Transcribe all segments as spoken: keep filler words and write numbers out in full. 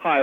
Hi,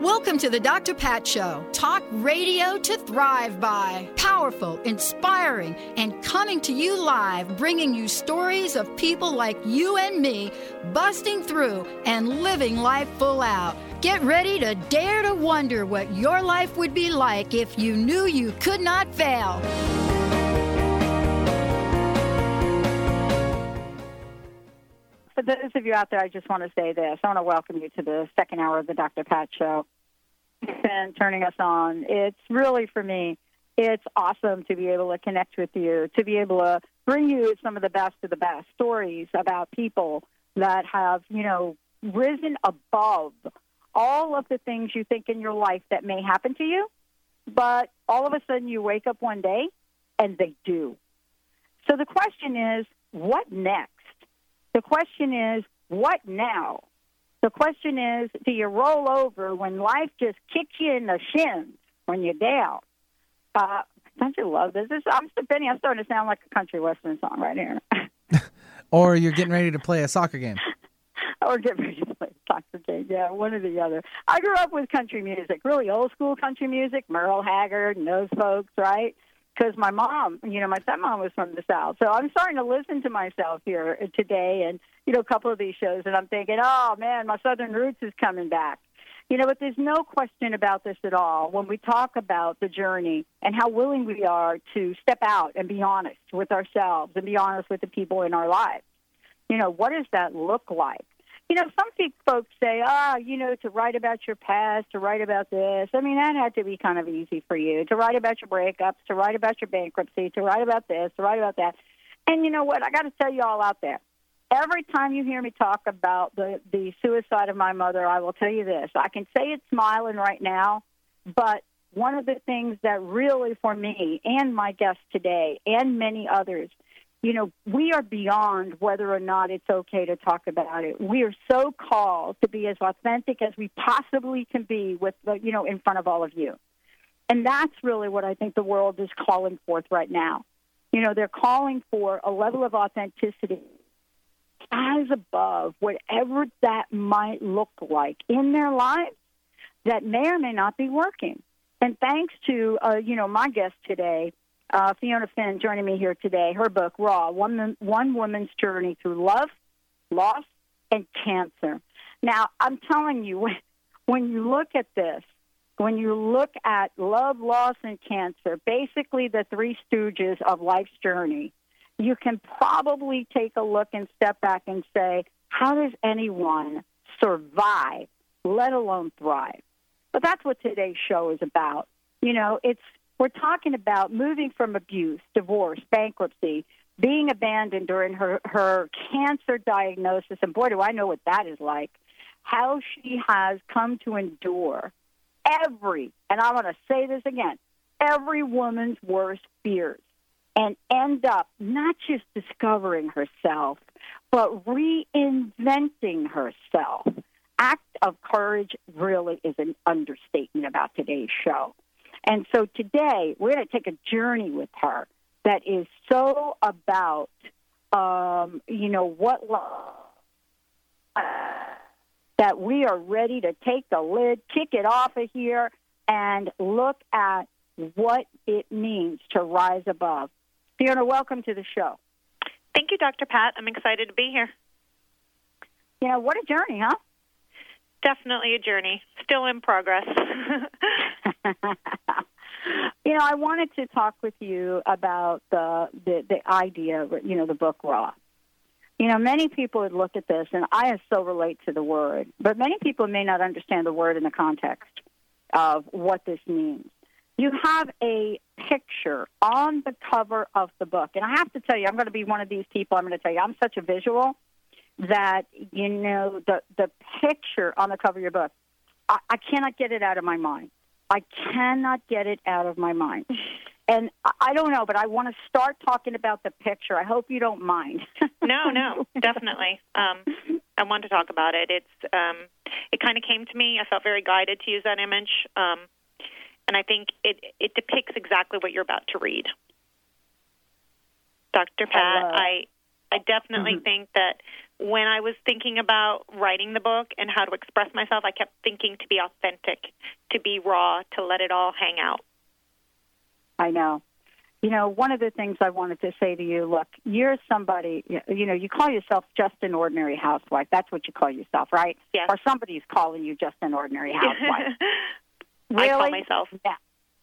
Welcome to the Doctor Pat Show, talk radio to thrive by. Powerful, inspiring, and coming to you live, bringing you stories of people like you and me, busting through and living life full out. Get ready to dare to wonder what your life would be like if you knew you could not fail. For those of you out there, I just want to say this. I want to welcome you to the second hour of the Doctor Pat Show. And turning us on. It's really, for me, it's awesome to be able to connect with you, to be able to bring you some of the best of the best stories about people that have, you know, risen above all of the things you think in your life that may happen to you. But all of a sudden you wake up one day and they do. So the question is, what next? The question is, what now? The question is, do you roll over when life just kicks you in the shins when you're down? Uh, don't you love this? this I'm, Benny, I'm starting to sound like a country western song right here. Or you're getting ready to play a soccer game. Or getting ready to play a soccer game, yeah, one or the other. I grew up with country music, really old-school country music, Merle Haggard and those folks, right? Because my mom, you know, my stepmom was from the South. So I'm starting to listen to myself here today and, you know, a couple of these shows, and I'm thinking, oh, man, my Southern roots is coming back. You know, but there's no question about this at all when we talk about the journey and how willing we are to step out and be honest with ourselves and be honest with the people in our lives. You know, what does that look like? You know, some folks say, oh, you know, to write about your past, to write about this. I mean, that had to be kind of easy for you, to write about your breakups, to write about your bankruptcy, to write about this, to write about that. And you know what? I got to tell you all out there, every time you hear me talk about the, the suicide of my mother, I will tell you this. I can say it's smiling right now, but one of the things that really for me and my guests today and many others, you know, we are beyond whether or not it's okay to talk about it. We are so called to be as authentic as we possibly can be with, the, you know, in front of all of you. And that's really what I think the world is calling forth right now. You know, they're calling for a level of authenticity as above whatever that might look like in their lives that may or may not be working. And thanks to, uh, you know, my guest today, Uh, Fiona Finn joining me here today, her book, Raw, One, One Woman's Journey Through Love, Loss, and Cancer. Now, I'm telling you, when, when you look at this, when you look at love, loss, and cancer, basically the three stooges of life's journey, you can probably take a look and step back and say, how does anyone survive, let alone thrive? But that's what today's show is about. You know, it's We're talking about moving from abuse, divorce, bankruptcy, being abandoned during her, her cancer diagnosis, and boy, do I know what that is like, how she has come to endure every, and I want to say this again, every woman's worst fears, and end up not just discovering herself, but reinventing herself. Act of courage really is an understatement about today's show. And so today, we're going to take a journey with her that is so about, um, you know, what love, uh, that we are ready to take the lid, kick it off of here, and look at what it means to rise above. Fiona, welcome to the show. Thank you, Doctor Pat. I'm excited to be here. You know, what a journey, huh? Definitely a journey. Still in progress. You know, I wanted to talk with you about the, the, the idea, you know, the book Raw. You know, many people would look at this, and I so relate to the word, but many people may not understand the word in the context of what this means. You have a picture on the cover of the book, and I have to tell you, I'm going to be one of these people, I'm going to tell you, I'm such a visual that, you know, the, the picture on the cover of your book, I, I cannot get it out of my mind. I cannot get it out of my mind. And I don't know, but I want to start talking about the picture. I hope you don't mind. No, no, definitely. Um, I want to talk about it. It's um, it kind of came to me. I felt very guided to use that image. Um, and I think it, it depicts exactly what you're about to read. Doctor Pat, Hello. I I definitely mm-hmm. think that when I was thinking about writing the book and how to express myself, I kept thinking to be authentic, to be raw, to let it all hang out. I know. You know, one of the things I wanted to say to you, look, you're somebody, you know, you call yourself just an ordinary housewife. That's what you call yourself, right? Yes. Or somebody's calling you just an ordinary housewife. Really? I call myself. Yeah.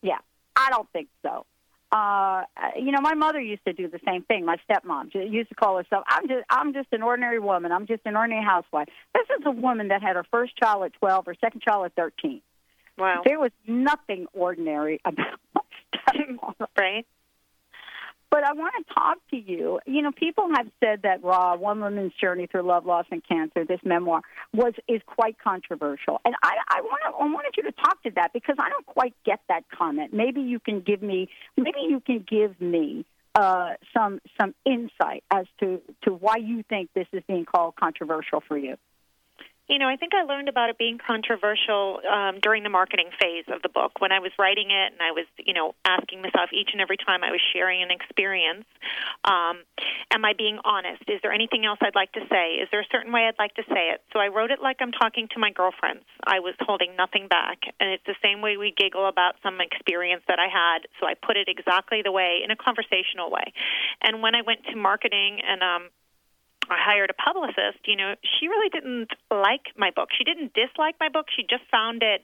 Yeah. I don't think so. Uh, you know, my mother used to do the same thing. My stepmom used to call herself, I'm just, I'm just an ordinary woman. I'm just an ordinary housewife. This is a woman that had her first child at twelve or second child at thirteen. Wow. There was nothing ordinary about right? But I want to talk to you. You know, people have said that Raw, One Woman's Journey Through Love, Loss, and Cancer, this memoir, was is quite controversial. And I, I, want to, I wanted you to talk to that because I don't quite get that comment. Maybe you can give me, maybe you can give me uh, some some insight as to, to why you think this is being called controversial for you. You know, I think I learned about it being controversial um, during the marketing phase of the book. When I was writing it and I was, you know, asking myself each and every time I was sharing an experience, um, am I being honest? Is there anything else I'd like to say? Is there a certain way I'd like to say it? So I wrote it like I'm talking to my girlfriends. I was holding nothing back. And it's the same way we giggle about some experience that I had. So I put it exactly the way, in a conversational way. And when I went to marketing and um I hired a publicist, you know, she really didn't like my book. She didn't dislike my book. She just found it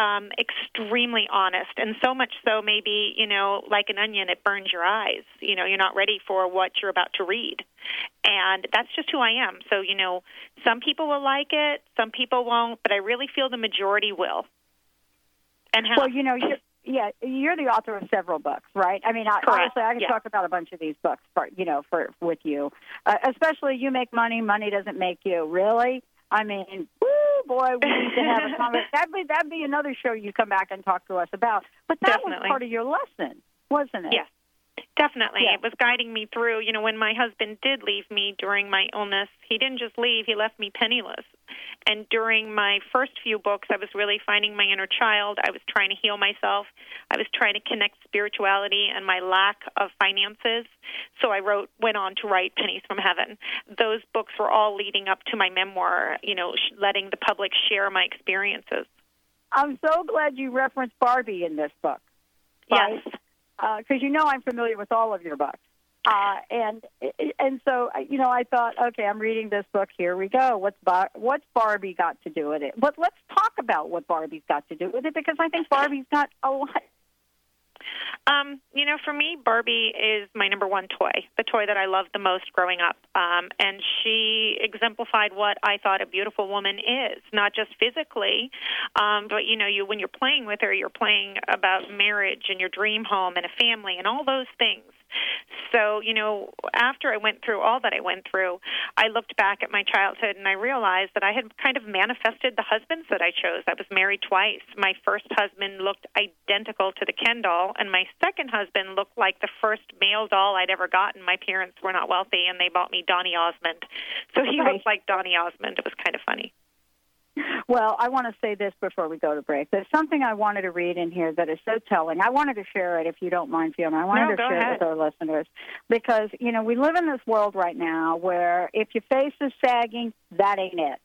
um, extremely honest, and so much so maybe, you know, like an onion, it burns your eyes. You know, you're not ready for what you're about to read. And that's just who I am. So, you know, some people will like it, some people won't, but I really feel the majority will. And how? Well, you know, you're, yeah, you're the author of several books, right? I mean, I, honestly, I could yeah. talk about a bunch of these books, for, you know, for with you. Uh, especially, you make money, money doesn't make you. Really? I mean, woo, boy, we need to have a conversation. That'd be, that'd be another show you come back and talk to us about. But that Definitely. was part of your lesson, wasn't it? Yes. Definitely. Yeah. It was guiding me through. You know, when my husband did leave me during my illness, he didn't just leave, he left me penniless. And during my first few books, I was really finding my inner child. I was trying to heal myself. I was trying to connect spirituality and my lack of finances. So I wrote, went on to write Pennies from Heaven. Those books were all leading up to my memoir, you know, letting the public share my experiences. I'm so glad you referenced Barbie in this book. Right? Yes. Because uh, you know I'm familiar with all of your books. Uh, and and so, you know, I thought, okay, I'm reading this book. Here we go. What's, Bar- what's Barbie got to do with it? But let's talk about what Barbie's got to do with it, because I think Barbie's got a lot. Um, you know, for me, Barbie is my number one toy, the toy that I loved the most growing up. Um, and she exemplified what I thought a beautiful woman is, not just physically, um, but, you know, you when you're playing with her, you're playing about marriage and your dream home and a family and all those things. So, you know, after I went through all that I went through, I looked back at my childhood and I realized that I had kind of manifested the husbands that I chose. I was married twice. My first husband looked identical to the Ken doll, and my second husband looked like the first male doll I'd ever gotten. My parents were not wealthy, and they bought me Donnie Osmond. So he right. looked like Donnie Osmond. It was kind of funny. Well, I want to say this before we go to break. There's something I wanted to read in here that is so telling. I wanted to share it, if you don't mind, Fiona. I wanted no, to share ahead. it with our listeners because, you know, we live in this world right now where if your face is sagging, that ain't it.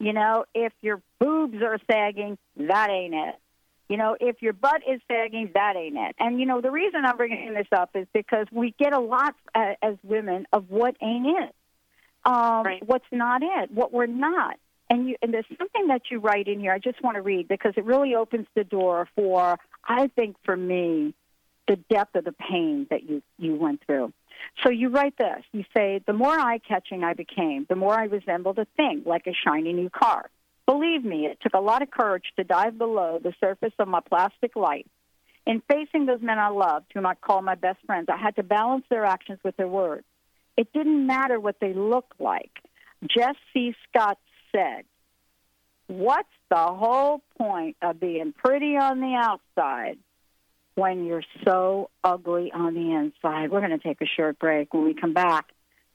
You know, if your boobs are sagging, that ain't it. You know, if your butt is sagging, that ain't it. And, you know, the reason I'm bringing this up is because we get a lot uh, as women of what ain't it, um, right. what's not it, what we're not. And, you, and there's something that you write in here I just want to read because it really opens the door for, I think for me, the depth of the pain that you, you went through. So you write this. You say, the more eye-catching I became, the more I resembled a thing, like a shiny new car. Believe me, it took a lot of courage to dive below the surface of my plastic life. In facing those men I loved, whom I call my best friends, I had to balance their actions with their words. It didn't matter what they looked like. Jess C. Scott said, what's the whole point of being pretty on the outside when you're so ugly on the inside? We're going to take a short break. When we come back,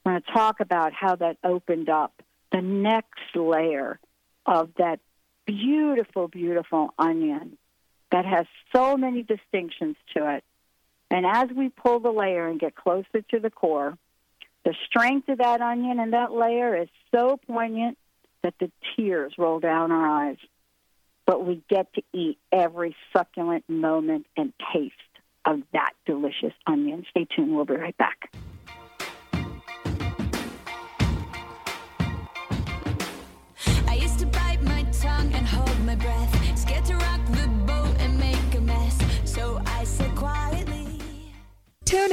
we're going to talk about how that opened up the next layer of that beautiful, beautiful onion that has so many distinctions to it. And as we pull the layer and get closer to the core, the strength of that onion and that layer is so poignant that the tears roll down our eyes. But we get to eat every succulent moment and taste of that delicious onion. Stay tuned. We'll be right back. I used to bite my tongue and hold my breath, scared to rock the boat and make a mess, so I said quietly. Tune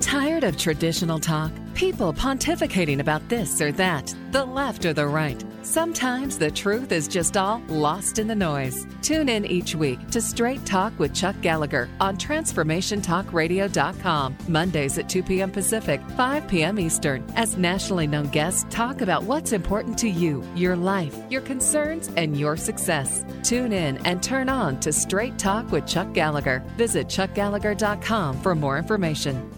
Tired of traditional talk? People pontificating about this or that, the left or the right. Sometimes the truth is just all lost in the noise. Tune in each week to Straight Talk with Chuck Gallagher on Transformation Talk Radio dot com, Mondays at two p.m. Pacific, five p.m. Eastern, as nationally known guests talk about what's important to you, your life, your concerns, and your success. Tune in and turn on to Straight Talk with Chuck Gallagher. Visit Chuck Gallagher dot com for more information.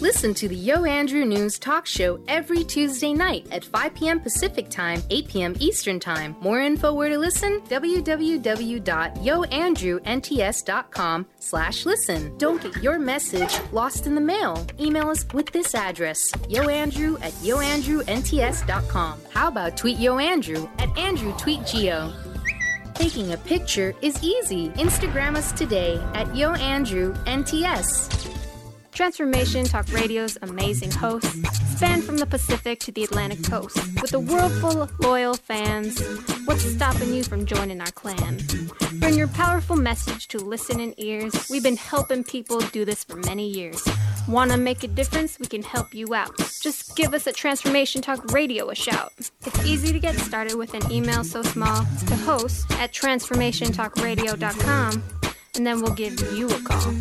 Listen to the Yo Andrew News Talk Show every Tuesday night at five p.m. Pacific Time, eight p.m. Eastern Time. More info where to listen, w w w dot yo andrew n t s dot com slash listen. Don't get your message lost in the mail. Email us with this address, yoandrew at yoandrewnts dot com. How about tweet Yo Andrew at AndrewTweetGeo? Taking a picture is easy. Instagram us today at yoandrewnts. Transformation Talk Radio's amazing hosts span from the Pacific to the Atlantic coast. With a world full of loyal fans, what's stopping you from joining our clan? Bring your powerful message to listening ears. We've been helping people do this for many years. Want to make a difference? We can help you out. Just give us at Transformation Talk Radio a shout. It's easy to get started with an email so small to host at transformation talk radio dot com, and then we'll give you a call.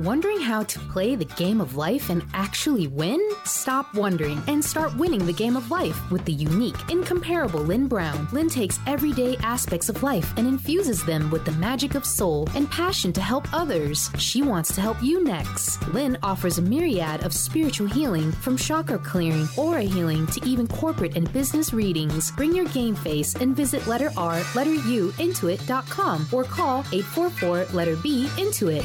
Wondering how to play the game of life and actually win? Stop wondering and start winning the game of life with the unique, incomparable Lynn Brown. Lynn takes everyday aspects of life and infuses them with the magic of soul and passion to help others. She wants to help you next. Lynn offers a myriad of spiritual healing, from chakra clearing, aura healing, to even corporate and business readings. Bring your game face and visit letter R, letter U, intuit dot com or call eight four four letter B Intuit.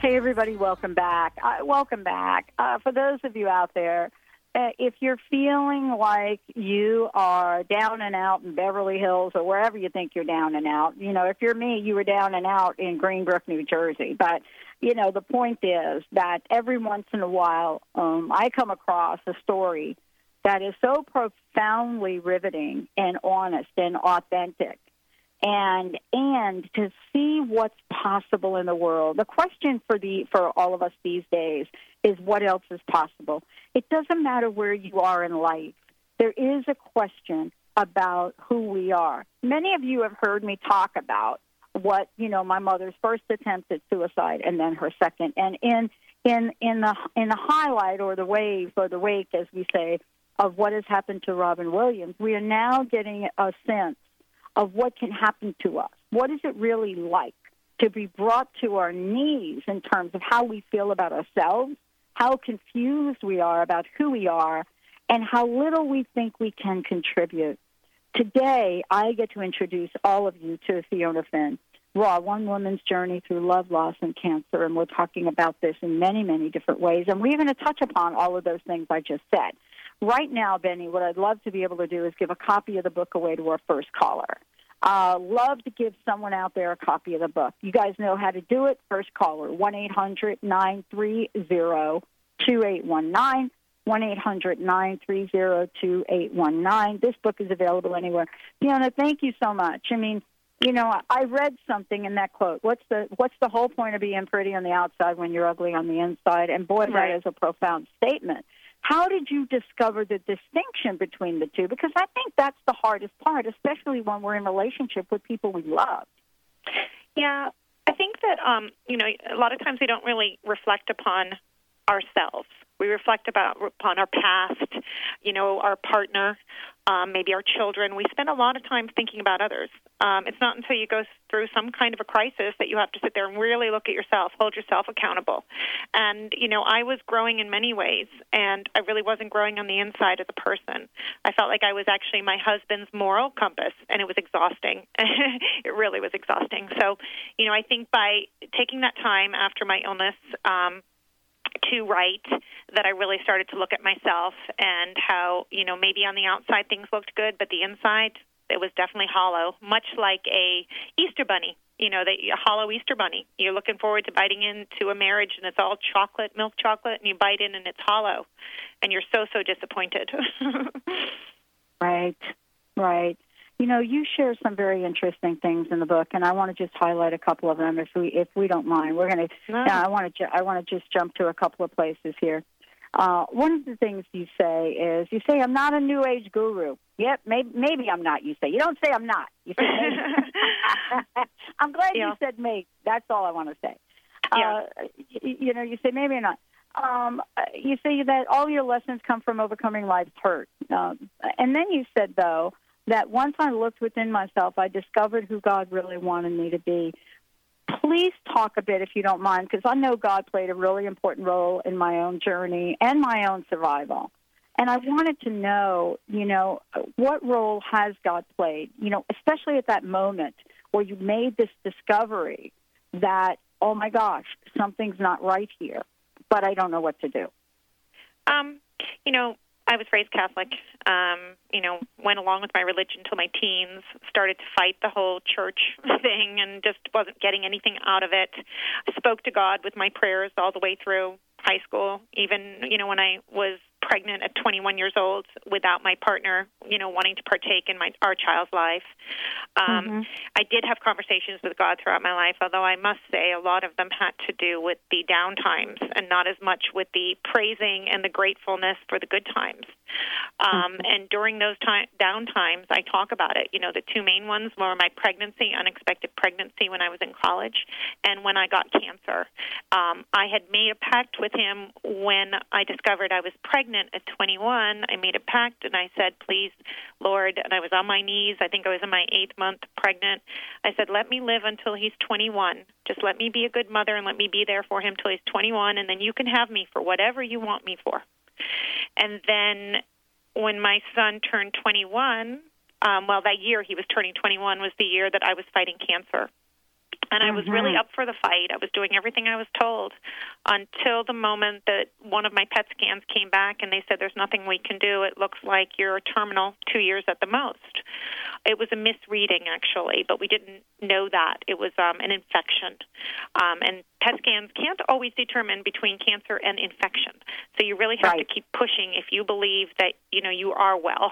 Hey, everybody, welcome back. Uh, welcome back. Uh, for those of you out there, uh, if you're feeling like you are down and out in Beverly Hills or wherever you think you're down and out, you know, if you're me, you were down and out in Greenbrook, New Jersey. But, you know, the point is that every once in a while um, I come across a story that is so profoundly riveting and honest and authentic. and and to see what's possible in the world. The question for the for all of us these days is what else is possible. It doesn't matter where you are in life. There is a question about who we are. Many of you have heard me talk about what, you know, my mother's first attempt at suicide and then her second. And in in in the in the highlight or the wave or the wake, as we say, of what has happened to Robin Williams, we are now getting a sense of what can happen to us. What is it really like to be brought to our knees in terms of how we feel about ourselves, how confused we are about who we are, and how little we think we can contribute. Today, I get to introduce all of you to Fiona Finn, Raw, One Woman's Journey Through Love, Loss, and Cancer, and we're talking about this in many, many different ways, and we're going to touch upon all of those things I just said. Right now, Benny, what I'd love to be able to do is give a copy of the book away to our first caller. Uh, love to give someone out there a copy of the book. You guys know how to do it. First caller, one eight hundred nine three zero two eight one nine, one eight hundred nine three zero two eight one nine. This book is available anywhere. Fiona, thank you so much. I mean, you know, I read something in that quote. What's the what's the whole point of being pretty on the outside when you're ugly on the inside? And boy, right. That is a profound statement. How did you discover the distinction between the two? Because I think that's the hardest part, especially when we're in relationship with people we love. Yeah, I think that, um, you know, a lot of times we don't really reflect upon ourselves. We reflect about upon our past, you know, our partner, um, maybe our children. We spend a lot of time thinking about others. Um, it's not until you go through some kind of a crisis that you have to sit there and really look at yourself, hold yourself accountable. And, you know, I was growing in many ways, and I really wasn't growing on the inside as a person. I felt like I was actually my husband's moral compass, and it was exhausting. It really was exhausting. So, you know, I think by taking that time after my illness, um, to write, that I really started to look at myself and how, you know, maybe on the outside things looked good, but the inside, it was definitely hollow, much like a Easter bunny, you know, the, a hollow Easter bunny. You're looking forward to biting into a marriage, and it's all chocolate, milk chocolate, and you bite in, and it's hollow, and you're so, so disappointed. Right, right. You know, you share some very interesting things in the book, and I want to just highlight a couple of them, if we if we don't mind. We're going to. No. I want to. Ju- I want to just jump to a couple of places here. Uh, one of the things you say is, you say, "I'm not a New Age guru." Yep, maybe, maybe I'm not. You say. You don't say I'm not. You say maybe. I'm glad yeah. you said maybe. That's all I want to say. Yeah. Uh, you, you know, you say maybe I'm not. Um, you say that all your lessons come from overcoming life's hurt, um, and then you said though. that once I looked within myself, I discovered who God really wanted me to be. Please talk a bit, if you don't mind, because I know God played a really important role in my own journey and my own survival. And I wanted to know, you know, what role has God played, you know, especially at that moment where you made this discovery that, oh, my gosh, something's not right here, but I don't know what to do. Um, you know, I was raised Catholic, um, you know, went along with my religion until my teens, started to fight the whole church thing and just wasn't getting anything out of it. Spoke to God with my prayers all the way through high school, even, you know, when I was pregnant at twenty-one years old without my partner, you know, wanting to partake in my our child's life. Um, mm-hmm. I did have conversations with God throughout my life, although I must say a lot of them had to do with the down times and not as much with the praising and the gratefulness for the good times. Um, mm-hmm. And during those time, down times, I talk about it. You know, the two main ones were my pregnancy, unexpected pregnancy when I was in college, and when I got cancer. Um, I had made a pact with him when I discovered I was pregnant. At twenty-one, I made a pact, and I said, please, Lord, and I was on my knees. I think I was in my eighth month pregnant. I said, let me live until he's twenty-one. Just let me be a good mother and let me be there for him till he's twenty-one, and then you can have me for whatever you want me for. And then when my son turned twenty-one, um, well, that year he was turning twenty-one was the year that I was fighting cancer. And mm-hmm. I was really up for the fight. I was doing everything I was told until the moment that one of my P E T scans came back and they said, there's nothing we can do. It looks like you're terminal, two years at the most. It was a misreading, actually, but we didn't know that. It was um, an infection. Um, and P E T scans can't always determine between cancer and infection. So you really have right. to keep pushing if you believe that, you know, you are well.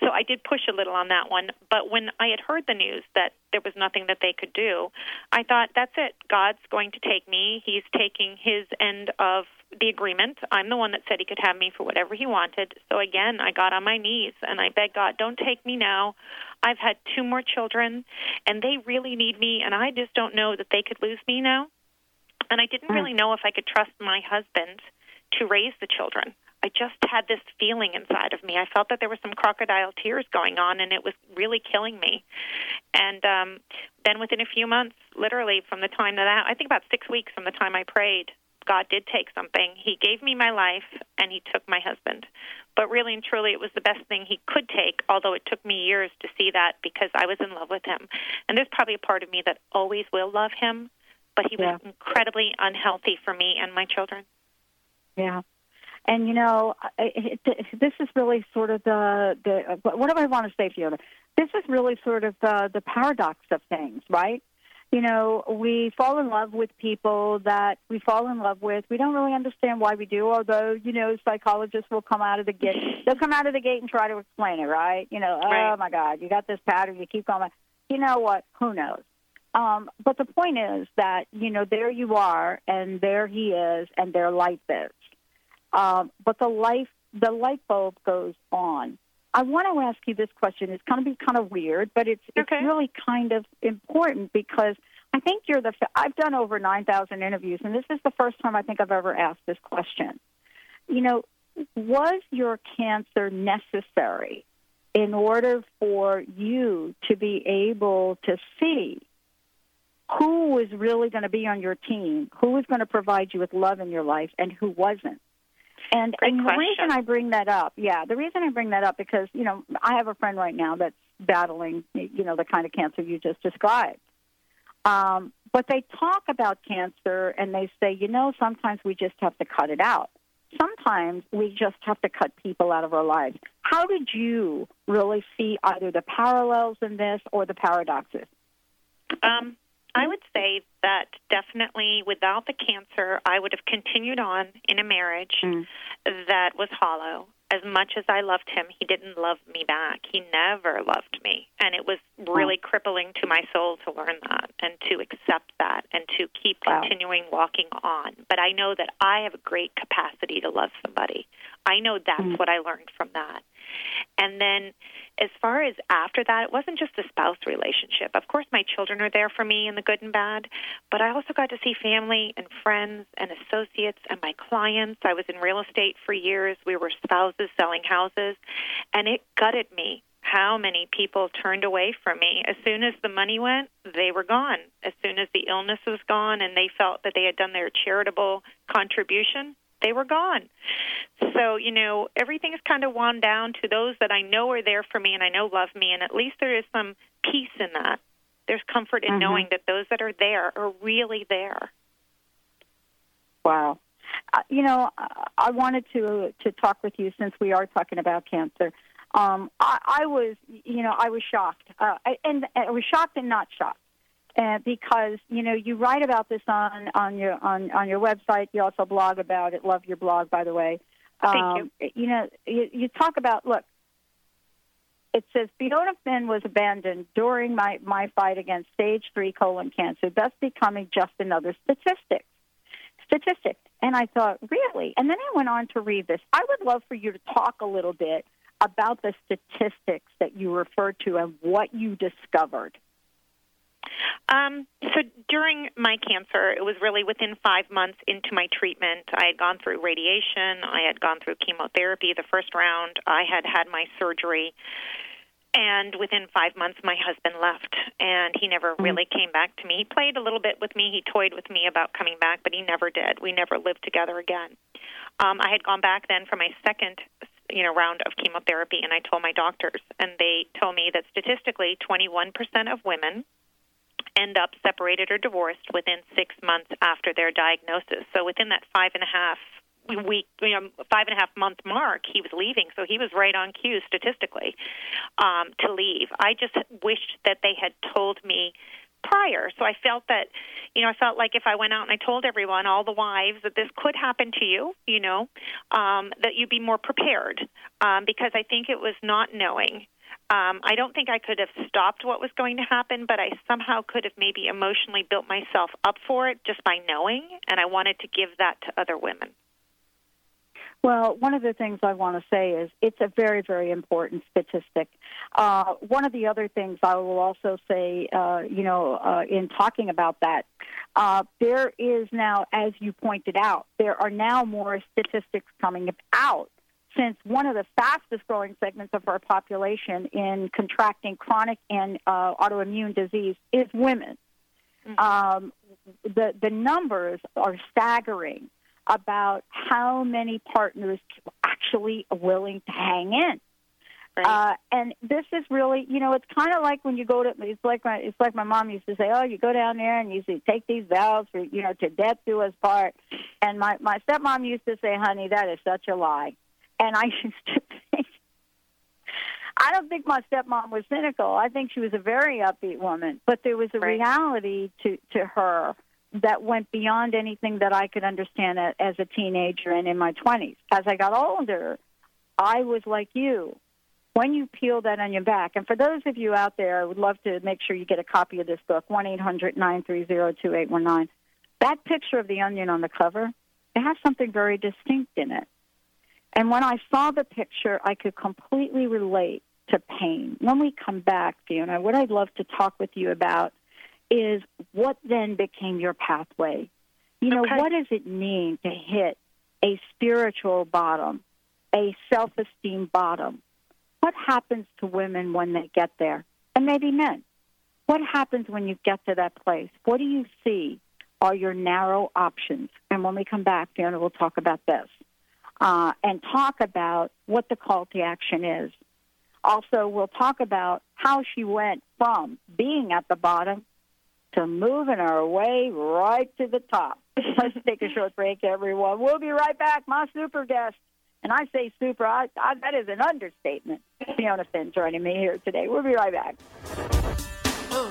So I did push a little on that one. But when I had heard the news that there was nothing that they could do, I thought, that's it. God's going to take me. He's taking his end of the agreement. I'm the one that said he could have me for whatever he wanted. So again, I got on my knees and I begged God, don't take me now. I've had two more children and they really need me, and I just don't know that they could lose me now. And I didn't really know if I could trust my husband to raise the children. I just had this feeling inside of me. I felt that there were some crocodile tears going on, and it was really killing me. And um, then within a few months, literally from the time that I, I think about six weeks from the time I prayed, God did take something. He gave me my life, and he took my husband. But really and truly, it was the best thing he could take, although it took me years to see that because I was in love with him. And there's probably a part of me that always will love him, but he was yeah. incredibly unhealthy for me and my children. Yeah. And, you know, it, it, this is really sort of the, the – what do I want to say, Fiona? This is really sort of the, the paradox of things, right? You know, we fall in love with people that we fall in love with. We don't really understand why we do, although, you know, psychologists will come out of the gate. They'll come out of the gate and try to explain it, right? You know, right. Oh, my God, you got this pattern. You keep going. You know what? Who knows? Um, but the point is that, you know, there you are, and there he is, and their life is. Um, but the life, the light bulb goes on. I want to ask you this question. It's going to be kind of weird, but it's, okay. it's really kind of important because I think you're the. I've done over nine thousand interviews, and this is the first time I think I've ever asked this question. You know, was your cancer necessary in order for you to be able to see who was really going to be on your team, who was going to provide you with love in your life, and who wasn't? And, and the reason I bring that up, yeah, the reason I bring that up because, you know, I have a friend right now that's battling, you know, the kind of cancer you just described. Um, but they talk about cancer and they say, you know, sometimes we just have to cut it out. Sometimes we just have to cut people out of our lives. How did you really see either the parallels in this or the paradoxes? Um I would say that definitely without the cancer, I would have continued on in a marriage mm. that was hollow. As much as I loved him, he didn't love me back. He never loved me. And it was really wow. crippling to my soul to learn that and to accept that and to keep wow. continuing walking on. But I know that I have a great capacity to love somebody. I know that's mm. what I learned from that. And then as far as after that, it wasn't just a spouse relationship. Of course, my children are there for me in the good and bad, but I also got to see family and friends and associates and my clients. I was in real estate for years. We were spouses selling houses, and it gutted me how many people turned away from me. As soon as the money went, they were gone. As soon as the illness was gone and they felt that they had done their charitable contribution, they were gone. So, you know, everything is kind of wound down to those that I know are there for me and I know love me, and at least there is some peace in that. There's comfort in mm-hmm. knowing that those that are there are really there. Wow. Uh, you know, I wanted to to talk with you since we are talking about cancer. Um, I, I was, you know, I was shocked. Uh, I, and I was shocked and not shocked. Uh, because, you know, you write about this on, on your on, on your website. You also blog about it. Love your blog, by the way. Um, Thank you. You know, you, you talk about, look, it says, Fiona Finn was abandoned during my, my fight against stage three colon cancer, thus becoming just another statistic. Statistic. And I thought, really? And then I went on to read this. I would love for you to talk a little bit about the statistics that you refer to and what you discovered. Um, so during my cancer, it was really within five months into my treatment. I had gone through radiation. I had gone through chemotherapy, the first round. I had had my surgery. And within five months, my husband left, and he never really came back to me. He played a little bit with me. He toyed with me about coming back, but he never did. We never lived together again. Um, I had gone back then for my second you know, round of chemotherapy, and I told my doctors, and they told me that statistically twenty-one percent of women end up separated or divorced within six months after their diagnosis. So within that five and a half week, you know, five and a half month mark, he was leaving. So he was right on cue statistically um, to leave. I just wished that they had told me prior. So I felt that, you know, I felt like if I went out and I told everyone, all the wives, that this could happen to you, you know, um, that you'd be more prepared, um, because I think it was not knowing. Um, I don't think I could have stopped what was going to happen, but I somehow could have maybe emotionally built myself up for it just by knowing, and I wanted to give that to other women. Well, one of the things I want to say is it's a very, very important statistic. Uh, one of the other things I will also say, uh, you know, uh, in talking about that, uh, there is now, as you pointed out, there are now more statistics coming out, since one of the fastest-growing segments of our population in contracting chronic and uh, autoimmune disease is women. Mm-hmm. Um, the the numbers are staggering about how many partners actually are willing to hang in. Right. Uh, and this is really, you know, it's kind of like when you go to, it's like my, it's like my mom used to say, oh, you go down there and you say, take these vows, for, you know, to death do us part. And my, my stepmom used to say, honey, that is such a lie. And I used to think, I don't think my stepmom was cynical. I think she was a very upbeat woman. But there was a right. reality to, to her that went beyond anything that I could understand as a teenager and in my twenties. As I got older, I was like you. When you peel that onion back, and for those of you out there, I would love to make sure you get a copy of this book, one eight hundred nine three zero two eight one nine. That picture of the onion on the cover, it has something very distinct in it. And when I saw the picture, I could completely relate to pain. When we come back, Fiona, what I'd love to talk with you about is what then became your pathway. You know, okay. What does it mean to hit a spiritual bottom, a self-esteem bottom? What happens to women when they get there? And maybe men. What happens when you get to that place? What do you see are your narrow options? And when we come back, Fiona, we'll talk about this. Uh, and talk about what the call to action is. Also, we'll talk about how she went from being at the bottom to moving her way right to the top. Let's take a short break, everyone. We'll be right back. My super guest, and I say super, I, I, that is an understatement. Fiona Finn joining me here today. We'll be right back. Uh.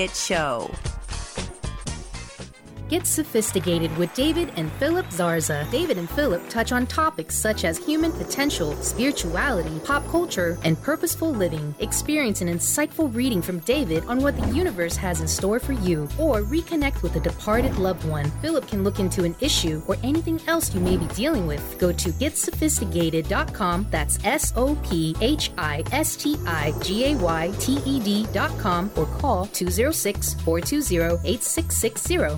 show. Get sophisticated with David and Philip Zarza. David and Philip touch on topics such as human potential, spirituality, pop culture, and purposeful living. Experience an insightful reading from David on what the universe has in store for you, or reconnect with a departed loved one. Philip can look into an issue or anything else you may be dealing with. Go to get sophisticated dot com. That's S O P H I S T I G A Y T E D dot com or call two oh six, four two oh, eight six six zero.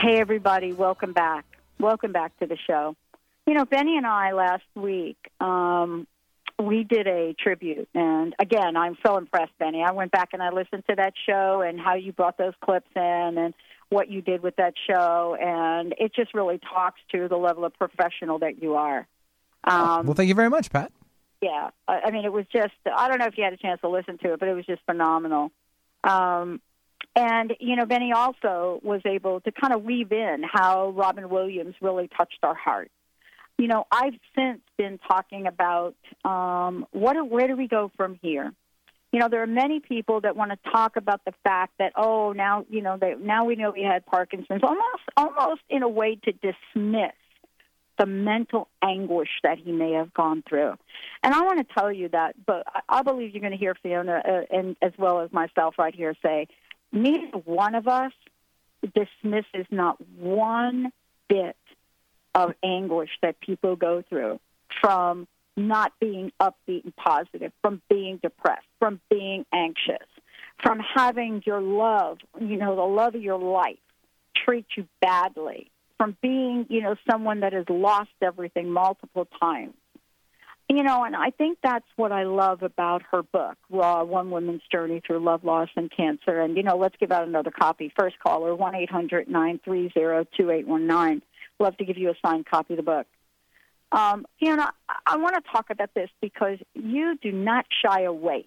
Hey, everybody. Welcome back. Welcome back to the show. You know, Benny and I last week, um, we did a tribute. And, again, I'm so impressed, Benny. I went back and I listened to that show and how you brought those clips in and what you did with that show. And it just really talks to the level of professional that you are. Um, well, thank you very much, Pat. Yeah. I mean, it was just, I don't know if you had a chance to listen to it, but it was just phenomenal. Um And, you know, Benny also was able to kind of weave in how Robin Williams really touched our heart. You know, I've since been talking about um, what, where do we go from here? You know, there are many people that want to talk about the fact that, oh, now, you know, they, now we know we had Parkinson's, almost, almost in a way to dismiss the mental anguish that he may have gone through. And I want to tell you that, but I believe you're going to hear Fiona uh, and as well as myself right here say, neither one of us dismisses not one bit of anguish that people go through from not being upbeat and positive, from being depressed, from being anxious, from having your love, you know, the love of your life treat you badly, from being, you know, someone that has lost everything multiple times. You know, and I think that's what I love about her book, Raw, One Woman's Journey Through Love, Loss, and Cancer. And, you know, let's give out another copy. First caller, one eight hundred, nine three zero, two eight one nine. Love to give you a signed copy of the book. Um, you know, I, I want to talk about this because you do not shy away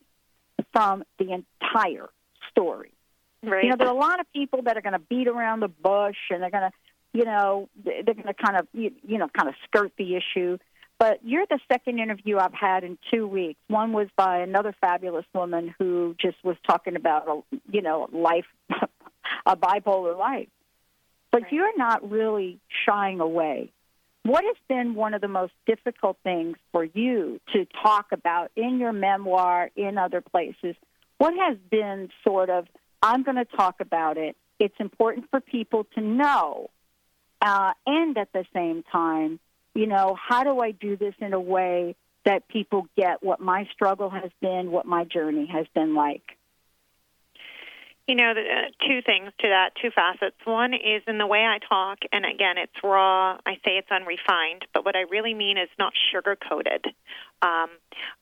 from the entire story. Right. You know, there are a lot of people that are going to beat around the bush and they're going to, you know, they're going to kind of, you, you know, kind of skirt the issue. But you're the second interview I've had in two weeks. One was by another fabulous woman who just was talking about, you know, life, a bipolar life. But right. You're not really shying away. What has been one of the most difficult things for you to talk about in your memoir, in other places? What has been sort of, I'm going to talk about it, it's important for people to know, uh, and at the same time, you know, how do I do this in a way that people get what my struggle has been, what my journey has been like? You know, two things to that, two facets. One is in the way I talk, and again, it's raw. I say it's unrefined, but what I really mean is not sugar-coated. Um,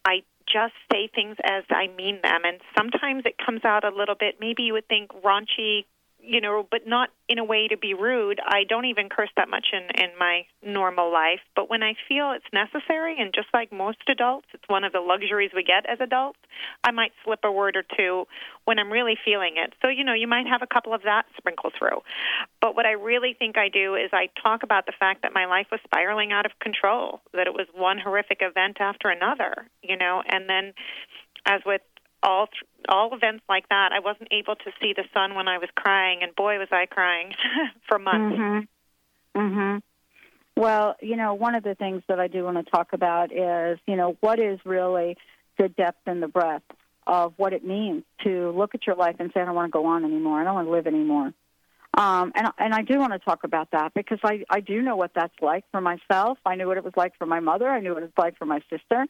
I just say things as I mean them, and sometimes it comes out a little bit, maybe you would think raunchy, you know, but not in a way to be rude. I don't even curse that much in, in my normal life. But when I feel it's necessary, and just like most adults, it's one of the luxuries we get as adults, I might slip a word or two when I'm really feeling it. So, you know, you might have a couple of that sprinkle through. But what I really think I do is I talk about the fact that my life was spiraling out of control, that it was one horrific event after another, you know, and then as with all th- all events like that, I wasn't able to see the sun when I was crying, and boy, was I crying for months. Mm-hmm. Mm-hmm. Well, you know, one of the things that I do want to talk about is, you know, what is really the depth and the breadth of what it means to look at your life and say, I don't want to go on anymore. I don't want to live anymore. Um, and and I do want to talk about that because I, I do know what that's like for myself. I knew what it was like for my mother. I knew what it's like for my sister.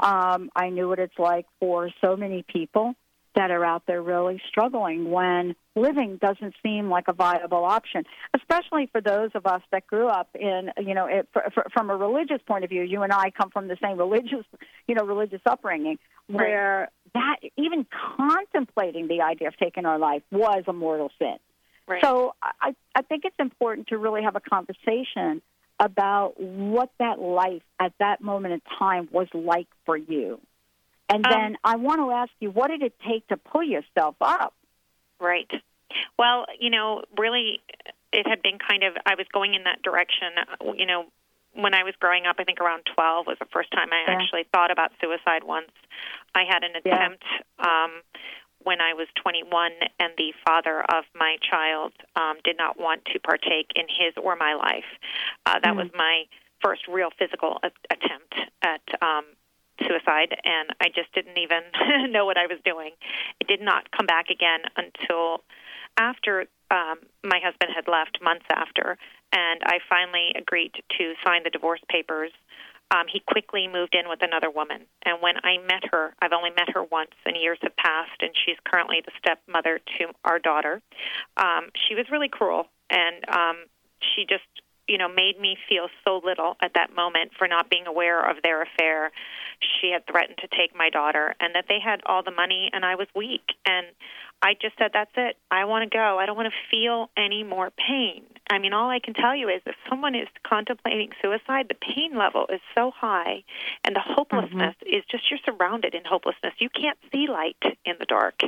Um, I knew what it's like for so many people that are out there really struggling when living doesn't seem like a viable option, especially for those of us that grew up in, you know, it, for, for, from a religious point of view. You and I come from the same religious, you know, religious upbringing, where that even contemplating the idea of taking our life was a mortal sin. Right. So I, I think it's important to really have a conversation about what that life at that moment in time was like for you. And then um, I want to ask you, what did it take to pull yourself up? Right. Well, you know, really, it had been kind of, I was going in that direction, you know, when I was growing up. I think around twelve was the first time I yeah. actually thought about suicide once. I had an attempt yeah. um, when I was twenty-one, and the father of my child um, did not want to partake in his or my life. Uh, that mm. was my first real physical a- attempt at um suicide, and I just didn't even know what I was doing. It did not come back again until after um, my husband had left, months after, and I finally agreed to sign the divorce papers. Um, he quickly moved in with another woman, and when I met her, I've only met her once, and years have passed, and she's currently the stepmother to our daughter. Um, she was really cruel, and um, she just you know, made me feel so little at that moment for not being aware of their affair. She had threatened to take my daughter, and that they had all the money, and I was weak. And I just said, that's it. I want to go. I don't want to feel any more pain. I mean, all I can tell you is if someone is contemplating suicide, the pain level is so high, and the hopelessness mm-hmm. is just you're surrounded in hopelessness. You can't see light in the dark.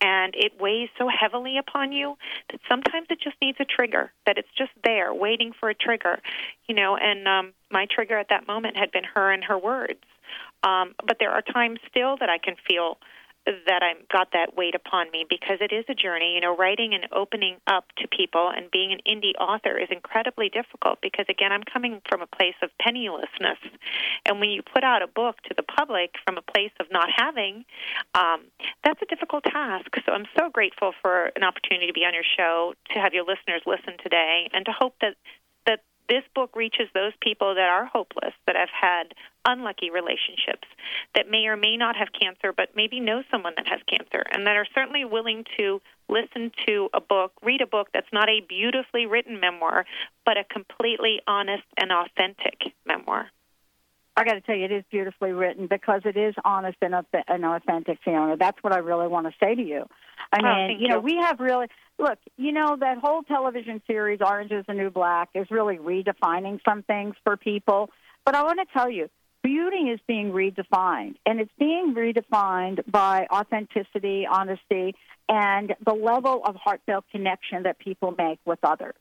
And it weighs so heavily upon you that sometimes it just needs a trigger, that it's just there waiting for a trigger, you know, and um, my trigger at that moment had been her and her words. Um, but there are times still that I can feel that I've got that weight upon me because it is a journey. You know, writing and opening up to people and being an indie author is incredibly difficult because, again, I'm coming from a place of pennilessness. And when you put out a book to the public from a place of not having, um, that's a difficult task. So I'm so grateful for an opportunity to be on your show, to have your listeners listen today, and to hope that that this book reaches those people that are hopeless, that have had unlucky relationships, that may or may not have cancer, but maybe know someone that has cancer, and that are certainly willing to listen to a book, read a book that's not a beautifully written memoir, but a completely honest and authentic memoir. I got to tell you, it is beautifully written because it is honest and authentic, Fiona. That's what I really want to say to you. I mean, oh, thank you know, you. we have really, look, you know, that whole television series, Orange Is the New Black, is really redefining some things for people. But I want to tell you, beauty is being redefined, and it's being redefined by authenticity, honesty, and the level of heartfelt connection that people make with others.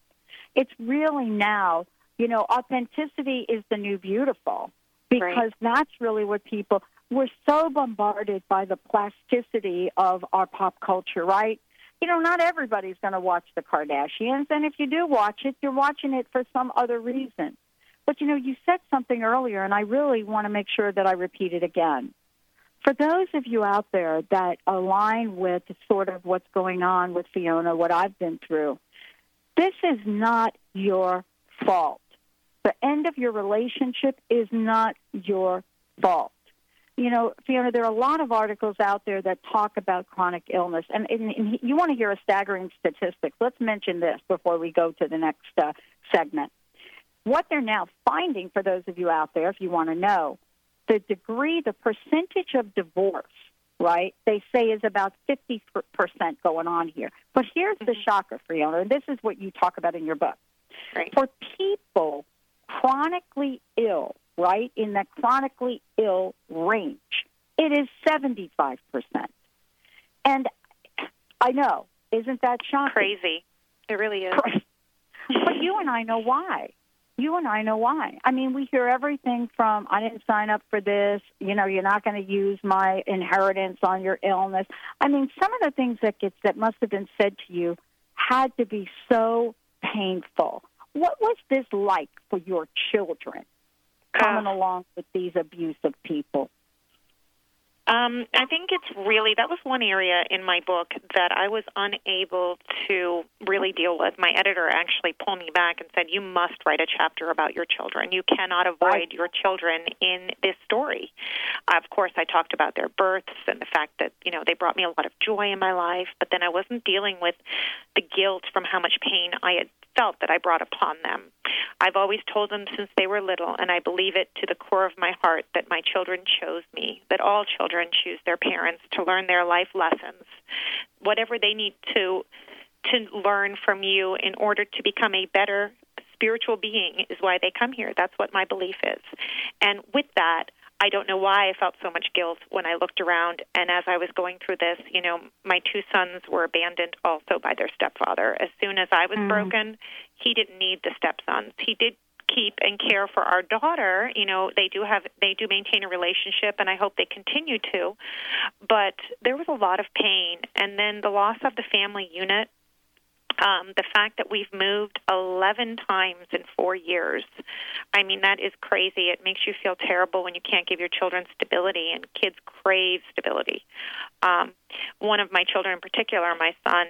It's really now, you know, authenticity is the new beautiful. Because right. that's really what people, we're so bombarded by the plasticity of our pop culture, right? You know, not everybody's going to watch the Kardashians, and if you do watch it, you're watching it for some other reason. But, you know, you said something earlier, and I really want to make sure that I repeat it again. For those of you out there that align with sort of what's going on with Fiona, what I've been through, this is not your fault. The end of your relationship is not your fault. You know, Fiona, there are a lot of articles out there that talk about chronic illness. And, and, and you want to hear a staggering statistic. Let's mention this before we go to the next uh, segment. What they're now finding, for those of you out there, if you want to know, the degree, the percentage of divorce, right, they say is about fifty percent going on here. But here's the shocker, Fiona, and this is what you talk about in your book. Right. For people chronically ill, right, in the chronically ill range, it is seventy-five percent. And I know, isn't that shocking? Crazy. It really is. But you and I know why. You and I know why. I mean, we hear everything from, I didn't sign up for this, you know, you're not going to use my inheritance on your illness. I mean, some of the things that gets, that must have been said to you had to be so painful. What was this like for your children, coming uh, along with these abusive people? Um, I think it's really, that was one area in my book that I was unable to really deal with. My editor actually pulled me back and said, you must write a chapter about your children. You cannot avoid your children in this story. Of course, I talked about their births and the fact that, you know, they brought me a lot of joy in my life, but then I wasn't dealing with the guilt from how much pain I had felt that I brought upon them. I've always told them since they were little, and I believe it to the core of my heart, that my children chose me, that all children choose their parents to learn their life lessons, whatever they need to to learn from you in order to become a better spiritual being is why they come here. That's what my belief is. And with that, I don't know why I felt so much guilt when I looked around. And as I was going through this, you know, my two sons were abandoned also by their stepfather. As soon as I was mm. broken, he didn't need the stepsons. He did keep and care for our daughter. You know, they do have, they do maintain a relationship, and I hope they continue to. But there was a lot of pain. And then the loss of the family unit. Um, the fact that we've moved eleven times in four years, I mean, that is crazy. It makes you feel terrible when you can't give your children stability, and kids crave stability. Um, one of my children in particular, my son,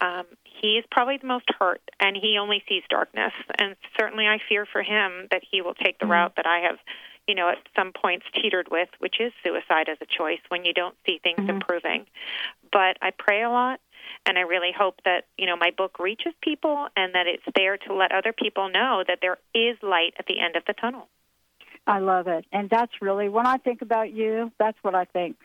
um, he is probably the most hurt, and he only sees darkness. And certainly I fear for him that he will take the route that I have, you know, at some points teetered with, which is suicide as a choice when you don't see things mm-hmm. improving. But I pray a lot. And I really hope that, you know, my book reaches people and that it's there to let other people know that there is light at the end of the tunnel. I love it. And that's really, when I think about you, that's what I think.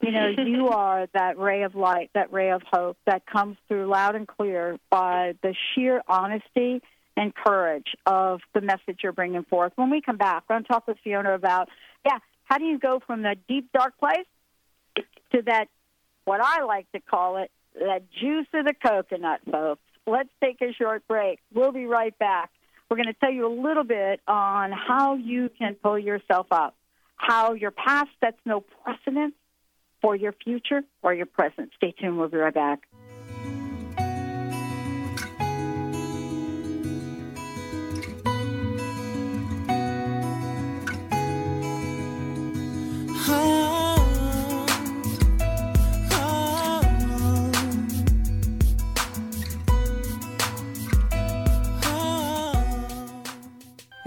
You know, you are that ray of light, that ray of hope that comes through loud and clear by the sheer honesty and courage of the message you're bringing forth. When we come back, we're going to talk with Fiona about, yeah, how do you go from the deep, dark place to that, what I like to call it, that juice of the coconut, folks. Let's take a short break. We'll be right back. We're going to tell you a little bit on how you can pull yourself up, how your past sets no precedent for your future or your present. Stay tuned. We'll be right back.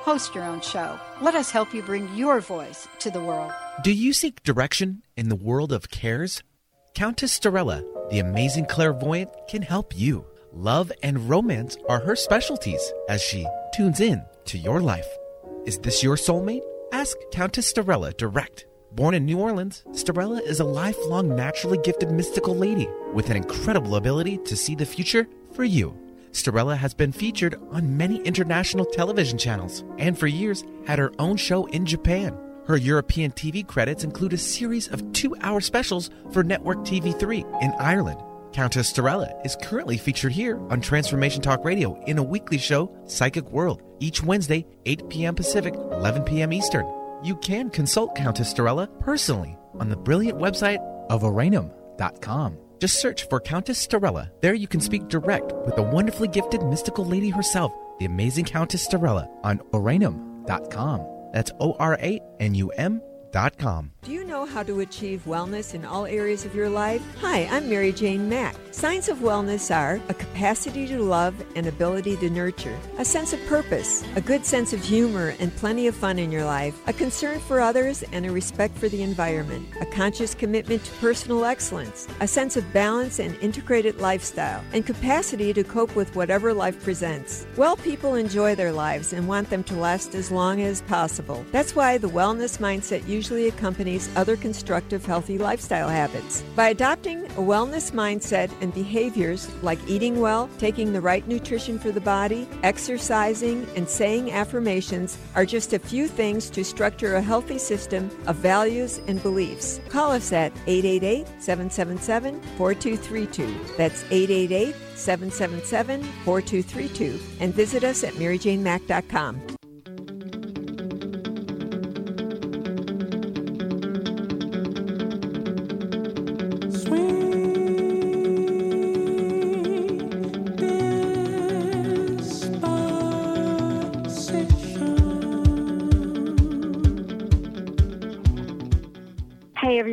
Host your own show. Let us help you bring your voice to the world. Do you seek direction in the world of cares? Countess Sterella, the amazing clairvoyant, can help you. Love and romance are her specialties as she tunes in to your life. Is this your soulmate? Ask Countess Sterella direct. Born in New Orleans, Sterella is a lifelong naturally gifted mystical lady with an incredible ability to see the future for you. Sterella has been featured on many international television channels and for years had her own show in Japan. Her European T V credits include a series of two-hour specials for Network T V three in Ireland. Countess Sterella is currently featured here on Transformation Talk Radio in a weekly show, Psychic World, each Wednesday, eight p.m. Pacific, eleven p.m. Eastern. You can consult Countess Sterella personally on the brilliant website of Oranum dot com. Just search for Countess Sterella. There you can speak direct with the wonderfully gifted mystical lady herself, the amazing Countess Sterella, on Oranum dot com. That's O R A N U M Orange Is the New Black dot com. Do you know how to achieve wellness in all areas of your life? Hi, I'm Mary Jane Mack. Signs of wellness are a capacity to love and ability to nurture, a sense of purpose, a good sense of humor and plenty of fun in your life, a concern for others and a respect for the environment, a conscious commitment to personal excellence, a sense of balance and integrated lifestyle, and capacity to cope with whatever life presents. Well people enjoy their lives and want them to last as long as possible. That's why the wellness mindset usually accompanies other constructive healthy lifestyle habits. By adopting a wellness mindset and behaviors like eating well, taking the right nutrition for the body, exercising, and saying affirmations are just a few things to structure a healthy system of values and beliefs. Call us at eight eight eight, seven seven seven, four two three two. That's eight eight eight, seven seven seven, four two three two. And visit us at Mary Jane Mack dot com.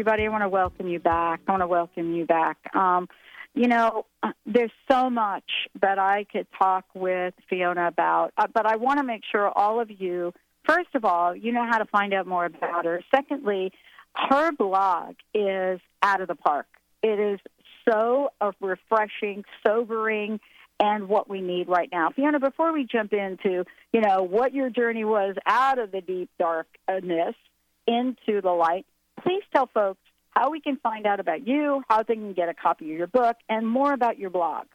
I want to welcome you back. I want to welcome you back. Um, you know, there's so much that I could talk with Fiona about, but I want to make sure all of you, first of all, you know how to find out more about her. Secondly, her blog is out of the park. It is so refreshing, sobering, and what we need right now. Fiona, before we jump into, you know, what your journey was out of the deep darkness into the light, please tell folks how we can find out about you, how they can get a copy of your book, and more about your blog.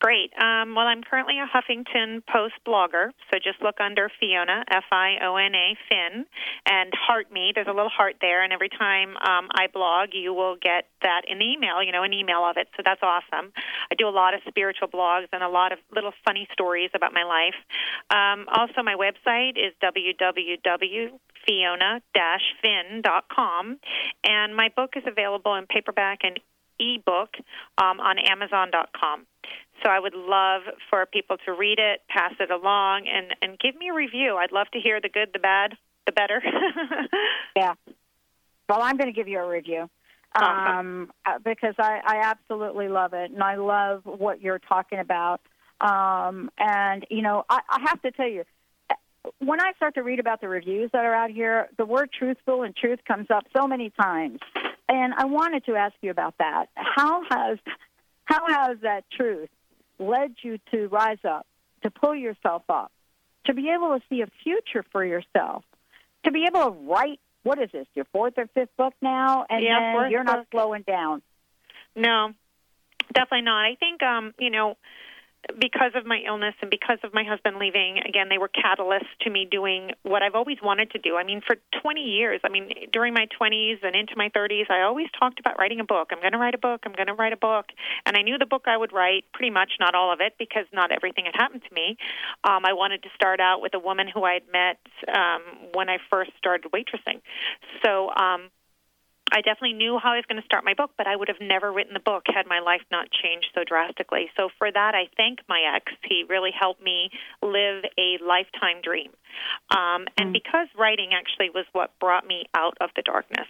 Great. Um, well, I'm currently a Huffington Post blogger, so just look under Fiona, F I O N A, Finn, and heart me. There's a little heart there, and every time um, I blog, you will get that in email, you know, an email of it, so that's awesome. I do a lot of spiritual blogs and a lot of little funny stories about my life. Um, also, my website is w w w dot fiona dash fin dot com, and my book is available in paperback and ebook um, on Amazon dot com. So I would love for people to read it, pass it along, and, and give me a review. I'd love to hear the good, the bad, the better. Yeah. Well, I'm going to give you a review um, awesome. because I, I absolutely love it, and I love what you're talking about. Um, and, you know, I, I have to tell you, when I start to read about the reviews that are out here, the word truthful and truth comes up so many times. And I wanted to ask you about that. How has... How has that truth led you to rise up, to pull yourself up, to be able to see a future for yourself, to be able to write, what is this, your fourth or fifth book now, and yeah, then you're book. not slowing down? No, definitely not. I think, um, you know, because of my illness and because of my husband leaving, again, they were catalysts to me doing what I've always wanted to do. I mean, for twenty years, I mean, during my twenties and into my thirties, I always talked about writing a book. I'm going to write a book. I'm going to write a book. And I knew the book I would write, pretty much not all of it, because not everything had happened to me. Um, I wanted to start out with a woman who I had met um, when I first started waitressing. So, um I definitely knew how I was going to start my book, but I would have never written the book had my life not changed so drastically. So for that, I thank my ex. He really helped me live a lifetime dream. Um, and because writing actually was what brought me out of the darkness,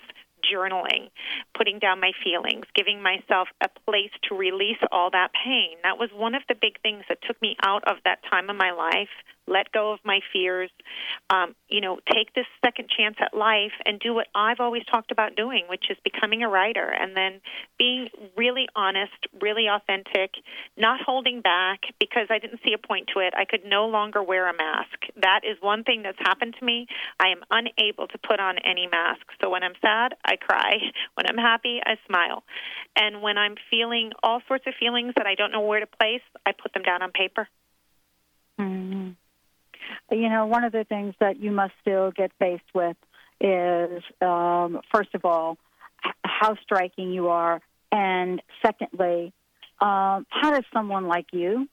journaling, putting down my feelings, giving myself a place to release all that pain. That was one of the big things that took me out of that time of my life, let go of my fears, um, you know, take this second chance at life and do what I've always talked about doing, which is becoming a writer and then being really honest, really authentic, not holding back because I didn't see a point to it. I could no longer wear a mask. That is one thing that's happened to me. I am unable to put on any mask. So when I'm sad, I cry. When I'm happy, I smile. And when I'm feeling all sorts of feelings that I don't know where to place, I put them down on paper. Mm-hmm. You know, one of the things that you must still get faced with is, um, first of all, h- how striking you are, and secondly, um, how does someone like you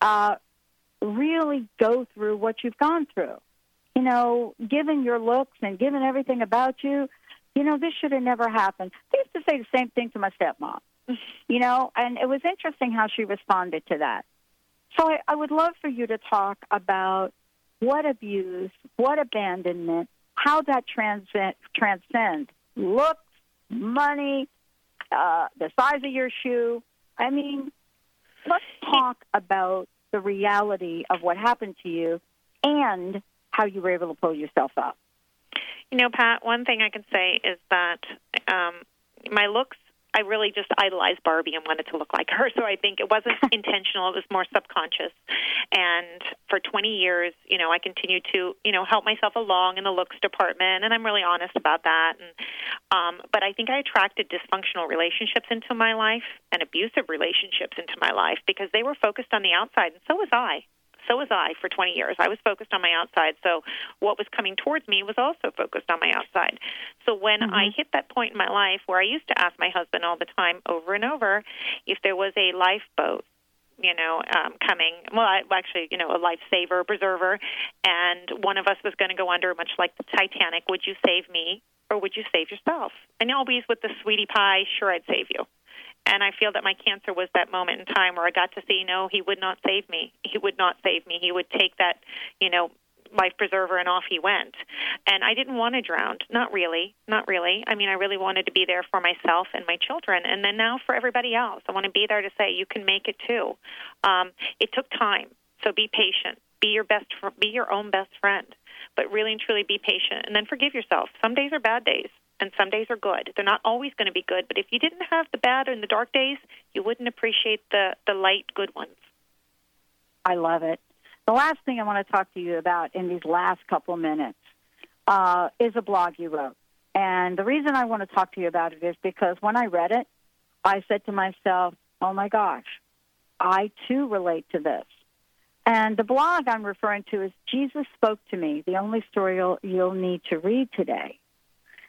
uh, really go through what you've gone through? You know, given your looks and given everything about you, you know, this should have never happened. I used to say the same thing to my stepmom, you know, and it was interesting how she responded to that. So I, I would love for you to talk about what abuse, what abandonment, how that transcend, transcends looks, money, uh, the size of your shoe. I mean, let's talk about the reality of what happened to you and how you were able to pull yourself up. You know, Pat, one thing I can say is that um, my looks, I really just idolized Barbie and wanted to look like her. So I think it wasn't intentional. It was more subconscious. And for twenty years, you know, I continued to, you know, help myself along in the looks department. And I'm really honest about that. And, um, but I think I attracted dysfunctional relationships into my life and abusive relationships into my life because they were focused on the outside. And so was I. So was I for twenty years. I was focused on my outside. So what was coming towards me was also focused on my outside. So when mm-hmm. I hit that point in my life where I used to ask my husband all the time over and over if there was a lifeboat, you know, um, coming, well, I, actually, you know, a lifesaver, a preserver, and one of us was going to go under, much like the Titanic, would you save me or would you save yourself? And always with the sweetie pie, sure, I'd save you. And I feel that my cancer was that moment in time where I got to see, no, he would not save me. He would not save me. He would take that, you know, life preserver and off he went. And I didn't want to drown. Not really. Not really. I mean, I really wanted to be there for myself and my children. And then now for everybody else, I want to be there to say, you can make it too. Um, it took time. So be patient. Be your best. Fr- be your own best friend. But really and truly be patient. And then forgive yourself. Some days are bad days. And some days are good. They're not always going to be good. But if you didn't have the bad and the dark days, you wouldn't appreciate the, the light good ones. I love it. The last thing I want to talk to you about in these last couple minutes uh, is a blog you wrote. And the reason I want to talk to you about it is because when I read it, I said to myself, oh, my gosh, I, too, relate to this. And the blog I'm referring to is Jesus Spoke to Me, the only story you'll, you'll need to read today.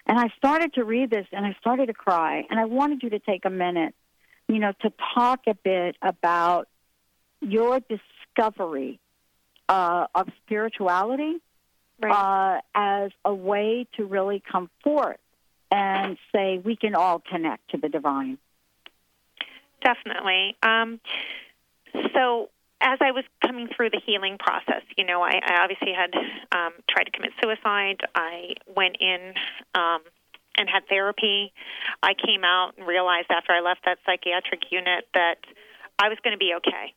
And I started to read this, and I started to cry. And I wanted you to take a minute, you know, to talk a bit about your discovery uh, of spirituality right. uh, as a way to really come forth and say we can all connect to the divine. Definitely. Um, so... As I was coming through the healing process, you know, I, I obviously had um, tried to commit suicide. I went in um, and had therapy. I came out and realized after I left that psychiatric unit that I was going to be okay.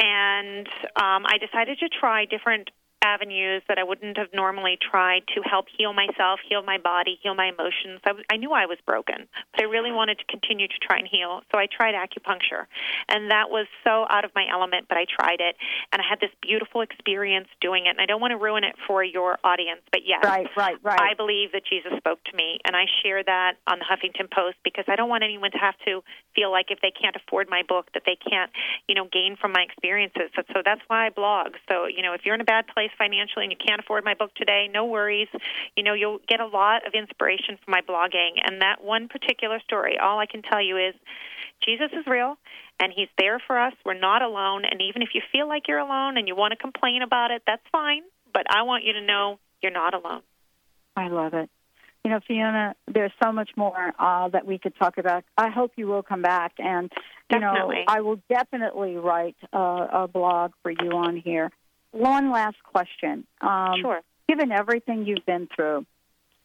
And um, I decided to try different avenues that I wouldn't have normally tried to help heal myself, heal my body, heal my emotions. I, I knew I was broken, but I really wanted to continue to try and heal, so I tried acupuncture. And that was so out of my element, but I tried it, and I had this beautiful experience doing it. And I don't want to ruin it for your audience, but yes, right, right, right. I believe that Jesus spoke to me, and I share that on the Huffington Post because I don't want anyone to have to feel like if they can't afford my book that they can't, you know, gain from my experiences. So, so that's why I blog. So, you know, if you're in a bad place financially and you can't afford my book today, no worries. You know, you'll get a lot of inspiration from my blogging. And that one particular story, all I can tell you is Jesus is real and he's there for us. We're not alone. And even if you feel like you're alone and you want to complain about it, that's fine. But I want you to know you're not alone. I love it. You know, Fiona, there's so much more uh, that we could talk about. I hope you will come back. And, you definitely. know, I will definitely write uh, a blog for you on here. One last question. Um, sure. Given everything you've been through,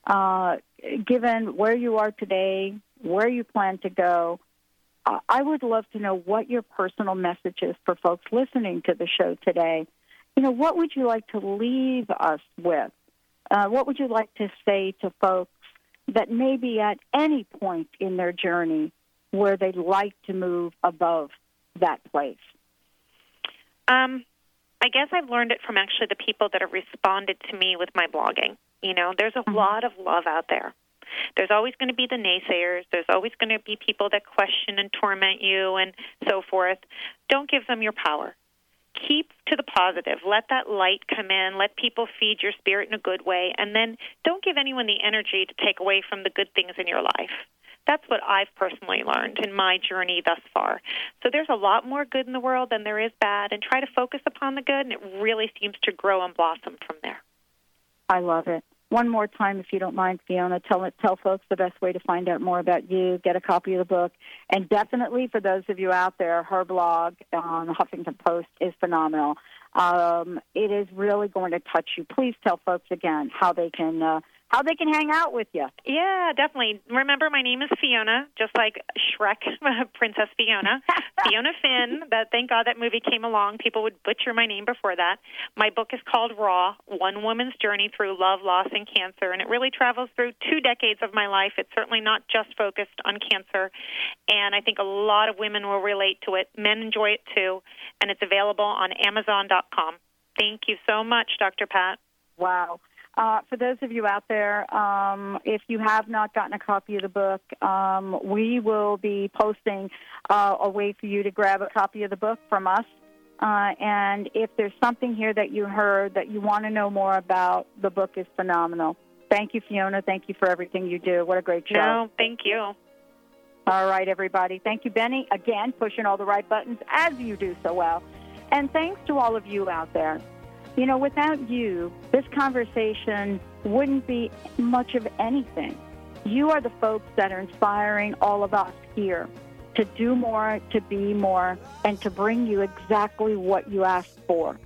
uh, given where you are today, where you plan to go, uh, I would love to know what your personal message is for folks listening to the show today. You know, what would you like to leave us with? Uh, what would you like to say to folks that maybe at any point in their journey where they'd like to move above that place? Um. I guess I've learned it from actually the people that have responded to me with my blogging. You know, there's a lot of love out there. There's always going to be the naysayers. There's always going to be people that question and torment you and so forth. Don't give them your power. Keep to the positive. Let that light come in. Let people feed your spirit in a good way. And then don't give anyone the energy to take away from the good things in your life. That's what I've personally learned in my journey thus far. So there's a lot more good in the world than there is bad, and try to focus upon the good, and it really seems to grow and blossom from there. I love it. one more time, if you don't mind, Fiona, tell tell folks the best way to find out more about you, get a copy of the book, and definitely for those of you out there, her blog on the Huffington Post is phenomenal. Um, it is really going to touch you. Please tell folks again how they can uh, how they can hang out with you. Yeah, definitely. Remember, my name is Fiona, just like Shrek, Princess Fiona. Fiona Finn. That, thank God that movie came along. People would butcher my name before that. My book is called Raw, One Woman's Journey Through Love, Loss, and Cancer, and it really travels through two decades of my life. It's certainly not just focused on cancer, and I think a lot of women will relate to it. Men enjoy it, too, and it's available on Amazon dot com. Thank you so much, Doctor Pat. Wow. Uh, for those of you out there, um, if you have not gotten a copy of the book, um, we will be posting uh, a way for you to grab a copy of the book from us. Uh, and if there's something here that you heard that you want to know more about, the book is phenomenal. Thank you, Fiona. Thank you for everything you do. What a great show. No, thank you. All right, everybody. Thank you, Benny. Again, pushing all the right buttons as you do so well. And thanks to all of you out there. You know, without you, this conversation wouldn't be much of anything. You are the folks that are inspiring all of us here to do more, to be more, and to bring you exactly what you asked for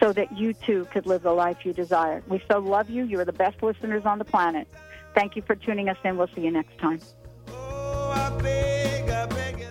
so that you, too, could live the life you desire. We so love you. You are the best listeners on the planet. Thank you for tuning us in. We'll see you next time. Oh, I beg, I beg him.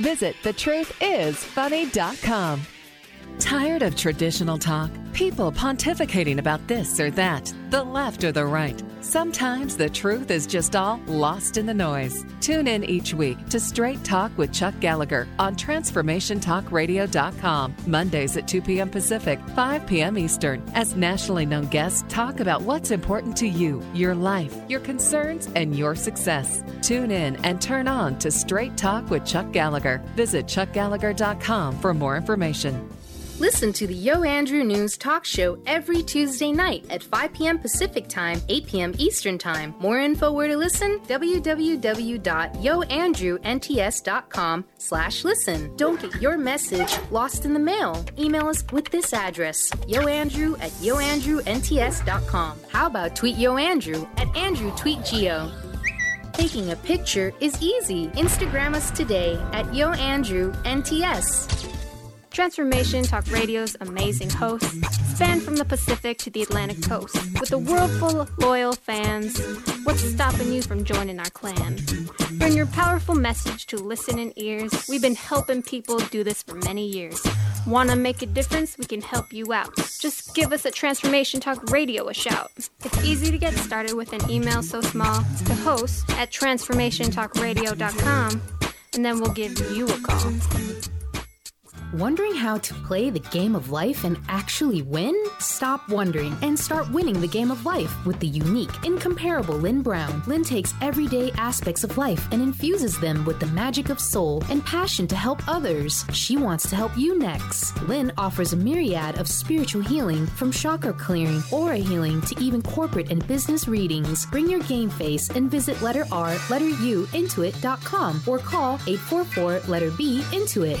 Visit the truth is funny dot com. Tired of traditional talk? People pontificating about this or that, the left or the right. Sometimes the truth is just all lost in the noise. Tune in each week to Straight Talk with Chuck Gallagher on Transformation Talk Radio dot com, Mondays at two p.m. Pacific, five p.m. Eastern, as nationally known guests talk about what's important to you, your life, your concerns, and your success. Tune in and turn on to Straight Talk with Chuck Gallagher. Visit Chuck Gallagher dot com for more information. Listen to the Yo Andrew News Talk Show every Tuesday night at five p.m. Pacific Time, eight p.m. Eastern Time. More info where to listen, w w w dot yo andrew n t s dot com slash listen. Don't get your message lost in the mail. Email us with this address, yoandrew at yoandrewnts dot com. How about tweet yoandrew at andrewtweetgeo? Taking a picture is easy. Instagram us today at yoandrewnts. Transformation Talk Radio's amazing hosts span from the Pacific to the Atlantic coast. With a world full of loyal fans, what's stopping you from joining our clan? Bring your powerful message to listening ears. We've been helping people do this for many years. Want to make a difference? We can help you out. Just give us at Transformation Talk Radio a shout. It's easy to get started with an email so small to host at transformation talk radio dot com, and then we'll give you a call. Wondering how to play the game of life and actually win? Stop wondering and start winning the game of life with the unique, incomparable Lynn Brown. Lynn takes everyday aspects of life and infuses them with the magic of soul and passion to help others. She wants to help you next. Lynn offers a myriad of spiritual healing, from chakra clearing, aura healing, to even corporate and business readings. Bring your game face and visit letter R, letter U, intuit dot com or call eight four four, letter B, Intuit.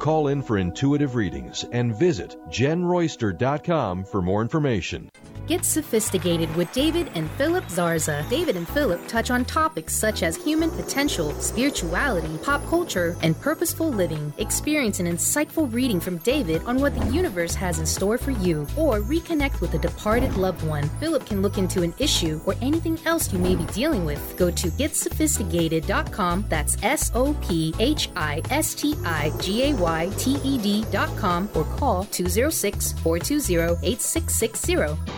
Call in for intuitive readings and visit jen royster dot com for more information. Get sophisticated with David and Philip Zarza. David and Philip touch on topics such as human potential, spirituality, pop culture, and purposeful living. Experience an insightful reading from David on what the universe has in store for you, or reconnect with a departed loved one. Philip can look into an issue or anything else you may be dealing with. Go to get sophisticated dot com. That's S O P H I S T I G A Y T E D dot com or call two oh six, four two oh, eight six six zero.